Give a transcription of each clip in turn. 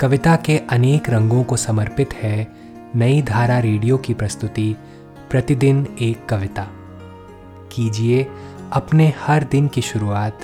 कविता के अनेक रंगों को समर्पित है नई धारा रेडियो की प्रस्तुति प्रतिदिन एक कविता। कीजिए अपने हर दिन की शुरुआत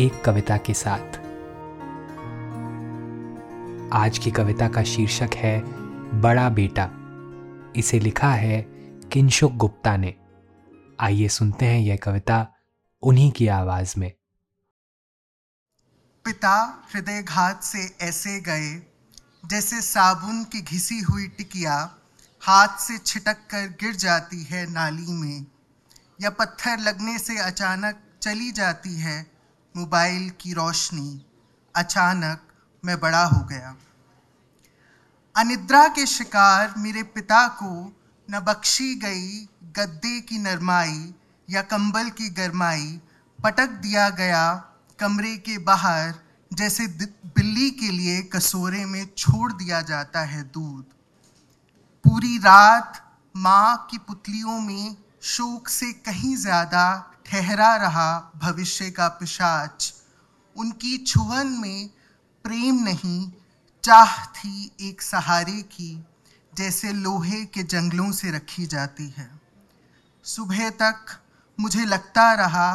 एक कविता के साथ। आज की कविता का शीर्षक है बड़ा बेटा। इसे लिखा है किंशुक गुप्ता ने। आइए सुनते हैं यह कविता उन्हीं की आवाज में। पिता हृदयघात से ऐसे गए जैसे साबुन की घिसी हुई टिकिया हाथ से छिटक कर गिर जाती है नाली में, या पत्थर लगने से अचानक चली जाती है मोबाइल की रोशनी। अचानक मैं बड़ा हो गया। अनिद्रा के शिकार मेरे पिता को न बख्शी गई गद्दे की नरमाई या कंबल की गरमाई। पटक दिया गया कमरे के बाहर जैसे बिल्ली के लिए कसूरे में छोड़ दिया जाता है दूध। पूरी रात माँ की पुतलियों में शोक से कहीं ज़्यादा ठहरा रहा भविष्य का पिशाच। उनकी छुअन में प्रेम नहीं, चाह थी एक सहारे की, जैसे लोहे के जंगलों से रखी जाती है। सुबह तक मुझे लगता रहा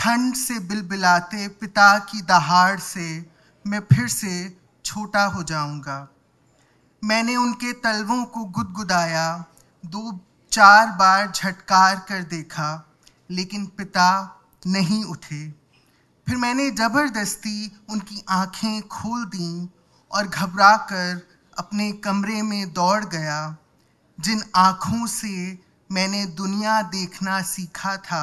ठंड से बिलबिलाते पिता की दहाड़ से मैं फिर से छोटा हो जाऊंगा। मैंने उनके तलवों को गुदगुदाया, 2-4 बार झटकार कर देखा, लेकिन पिता नहीं उठे। फिर मैंने जबरदस्ती उनकी आंखें खोल दीं और घबरा कर अपने कमरे में दौड़ गया। जिन आँखों से मैंने दुनिया देखना सीखा था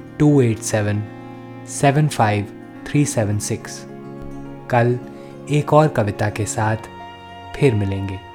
7428775376। कल एक और कविता के साथ फिर मिलेंगे।